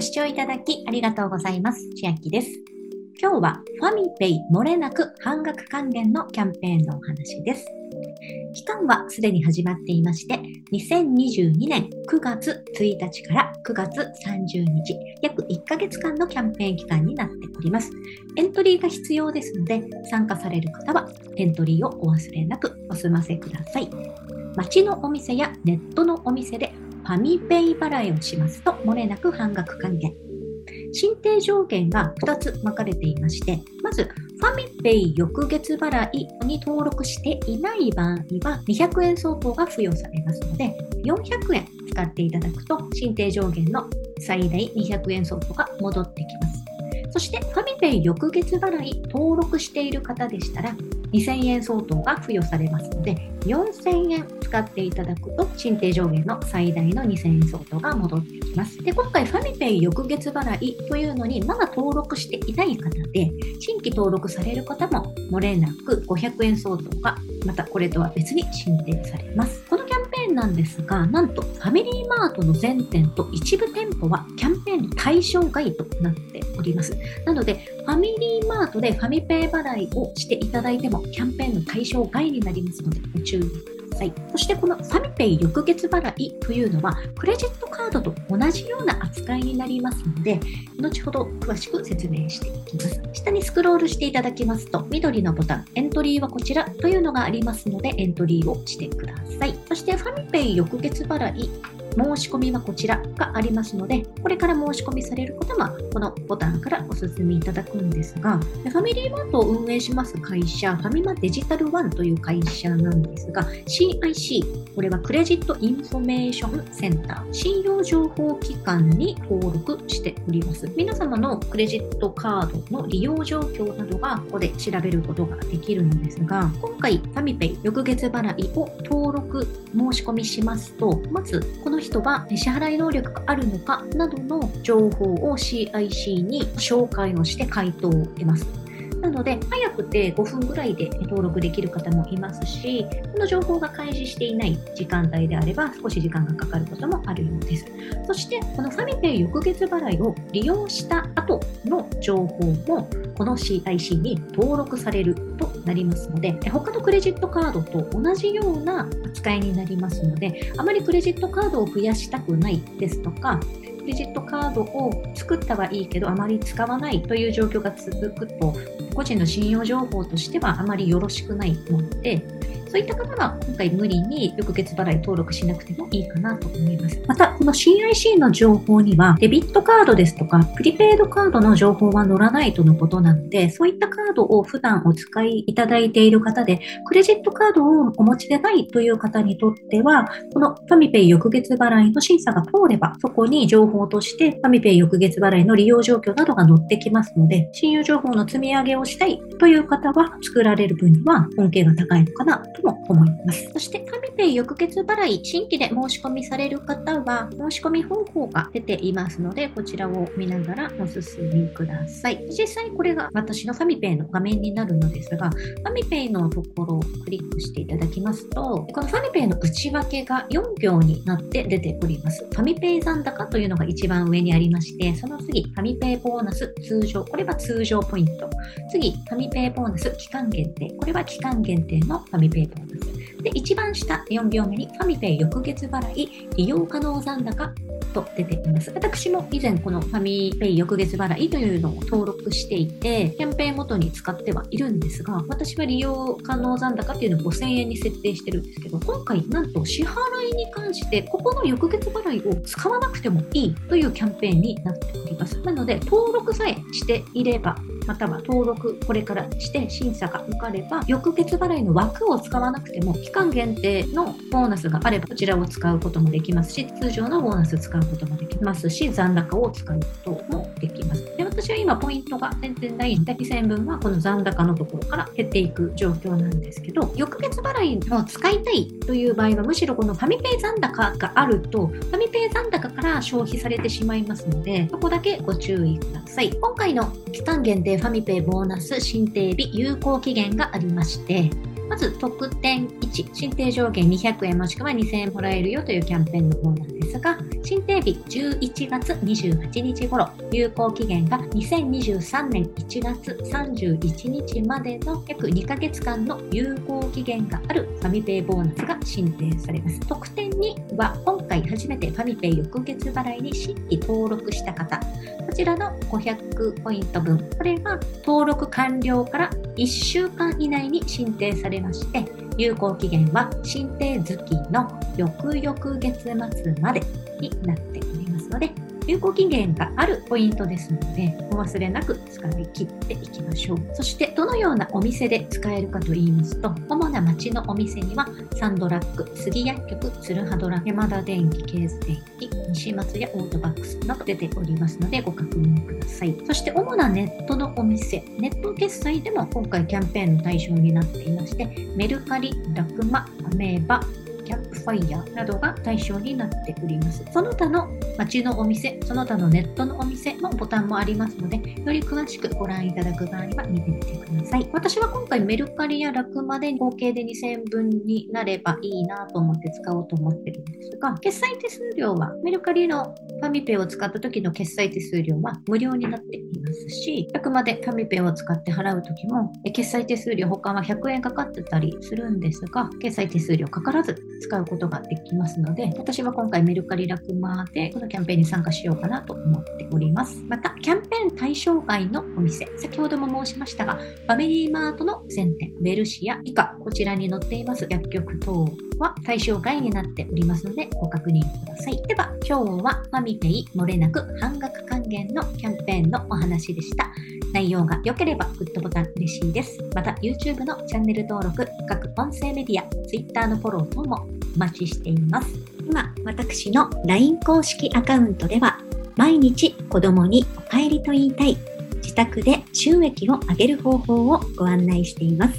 ご視聴いただきありがとうございます。千秋です。今日はファミペイ漏れなく半額還元のキャンペーンのお話です。期間はすでに始まっていまして、2022年9月1日から9月30日、約1ヶ月間のキャンペーン期間になっております。エントリーが必要ですので、参加される方はエントリーをお忘れなくお済ませください。街のお店やネットのお店でファミペイ払いをしますと漏れなく半額還元。申請条件が2つ分かれていまして、まずファミペイ翌月払いに登録していない場合は200円相当が付与されますので、400円使っていただくと申請上限の最大200円相当が戻ってきます。そしてファミペイ翌月払い登録している方でしたら2000円相当が付与されますので、4000円使っていただくと申請上限の最大の2000円相当が戻ってきます。で、今回ファミペイ翌月払いというのにまだ登録していない方で、新規登録される方も漏れなく500円相当がまたこれとは別に申請されます。このキャンペーンなんですが、なんとファミリーマートの全店と一部店舗はキャンペーン対象外となっております。なのでファミリーマートでファミペイ払いをしていただいてもキャンペーンの対象外になりますのでご注意ください。そしてこのファミペイ翌月払いというのはクレジットカードと同じような扱いになりますので、後ほど詳しく説明していきます。下にスクロールしていただきますと、緑のボタンエントリーはこちらというのがありますので、エントリーをしてください。そしてファミペイ翌月払い申し込みはこちらがありますので、これから申し込みされる方はこのボタンからお進みいただくんですが、ファミリーマートを運営します会社、ファミマデジタルワンという会社なんですが、 CIC、 これはクレジットインフォメーションセンター、信用情報機関に登録しております。皆様のクレジットカードの利用状況などがここで調べることができるんですが、今回ファミペイ翌月払いを登録申し込みしますと、まずこの人は支払い能力があるのかなどの情報を CIC に紹介をして回答を得ます。なので早くて5分ぐらいで登録できる方もいますし、この情報が開示していない時間帯であれば少し時間がかかることもあるようです。そしてこのファミペイ翌月払いを利用した後の情報もこの CIC に登録されるとなりますので、他のクレジットカードと同じような扱いになりますので、あまりクレジットカードを増やしたくないですとか、クレジットカードを作ったはいいけどあまり使わないという状況が続くと、個人の信用情報としてはあまりよろしくないので、そういった方は今回無理に翌月払い登録しなくてもいいかなと思います。またこの CIC の情報にはデビットカードですとかプリペイドカードの情報は載らないとのことなので、そういったカードを普段お使いいただいている方でクレジットカードをお持ちでないという方にとっては、このファミペイ翌月払いの審査が通ればそこに情報としてファミペイ翌月払いの利用状況などが載ってきますので、信用情報の積み上げをしたいという方は作られる分には恩恵が高いのかなとも思います。そしてファミペイ翌月払い、新規で申し込みされる方は申し込み方法が出ていますので、こちらを見ながらお進みください。実際これが私のファミペイの画面になるのですが、ファミペイのところをクリックしていただきますと、このファミペイの内訳が4行になって出ております。ファミペイ残高というのが一番上にありまして、その次ファミペイボーナス通常、これは通常ポイント、次ファミペイボーナス期間限定、これは期間限定のファミペイボーナスで、一番下4行目にファミペイ翌月払い利用可能残高と出ています。私も以前このファミペイ翌月払いというのを登録していて、キャンペーンごとに使ってはいるんですが、私は利用可能残高っていうのを5000円に設定してるんですけど、今回なんと支払いに関してここの翌月払いを使わなくてもいいというキャンペーンになっております。なので登録さえしていれば、または登録これからして審査が受かれば、翌月払いの枠を使わなくても期間限定のボーナスがあればこちらを使うこともできますし、通常のボーナス使うこともできますし、残高を使うこともできます。で、私は今ポイントが全然ないんで、2000円分はこの残高のところから減っていく状況なんですけど、翌月払いを使いたいという場合はむしろこのファミペイ残高があるとファミペイ残高から消費されてしまいますので、そこだけご注意ください。今回の期間限定ファミペイボーナス申請日有効期限がありまして、まず特典1、申請上限200円もしくは2000円もらえるよというキャンペーンの方なんですが、申請日11月28日頃、有効期限が2023年1月31日までの約2ヶ月間の有効期限があるファミペイボーナスが申請されます。特典2は今回初めてファミペイ翌月払いに新規登録した方、こちらの500ポイント分、これが登録完了から1週間以内に申請されまして、有効期限は申請月の翌々月末までになっておりますので、有効期限があるポイントですので、お忘れなく使い切っていきましょう。そしてどのようなお店で使えるかといいますと、主な町のお店にはサンドラッグ、杉薬局、鶴羽ドラ、山田電機、ケーズ電機、西松やオートバックスなど出ておりますのでご確認ください。そして主なネットのお店、ネット決済でも今回キャンペーンの対象になっていまして、メルカリ、ラクマ、アメーバ、キャンプファイヤーなどが対象になっております。その他の街のお店、その他のネットのお店のボタンもありますので、より詳しくご覧いただく場合は見てみてください。私は今回メルカリやラクマで合計で2000円分になればいいなと思って使おうと思ってるんですが、決済手数料はメルカリのファミペイを使った時の決済手数料は無料になっていますし、ラクマでファミペイを使って払う時も決済手数料他は100円かかってたりするんですが、決済手数料かからず使うことができますので、私は今回メルカリ、ラクマでこのキャンペーンに参加しようかなと思っております。またキャンペーン対象外のお店、先ほども申しましたが、ファミリーマートの全店、ベルシア以下、こちらに載っています薬局等は対象外になっておりますのでご確認ください。では今日はファミペイ漏れなく半額還元のキャンペーンのお話でした。内容が良ければグッドボタン嬉しいです。また YouTube のチャンネル登録、各音声メディア、 Twitter のフォロー等もお待ちしています。今私の LINE 公式アカウントでは、毎日子供にお帰りと言いたい自宅で収益を上げる方法をご案内しています。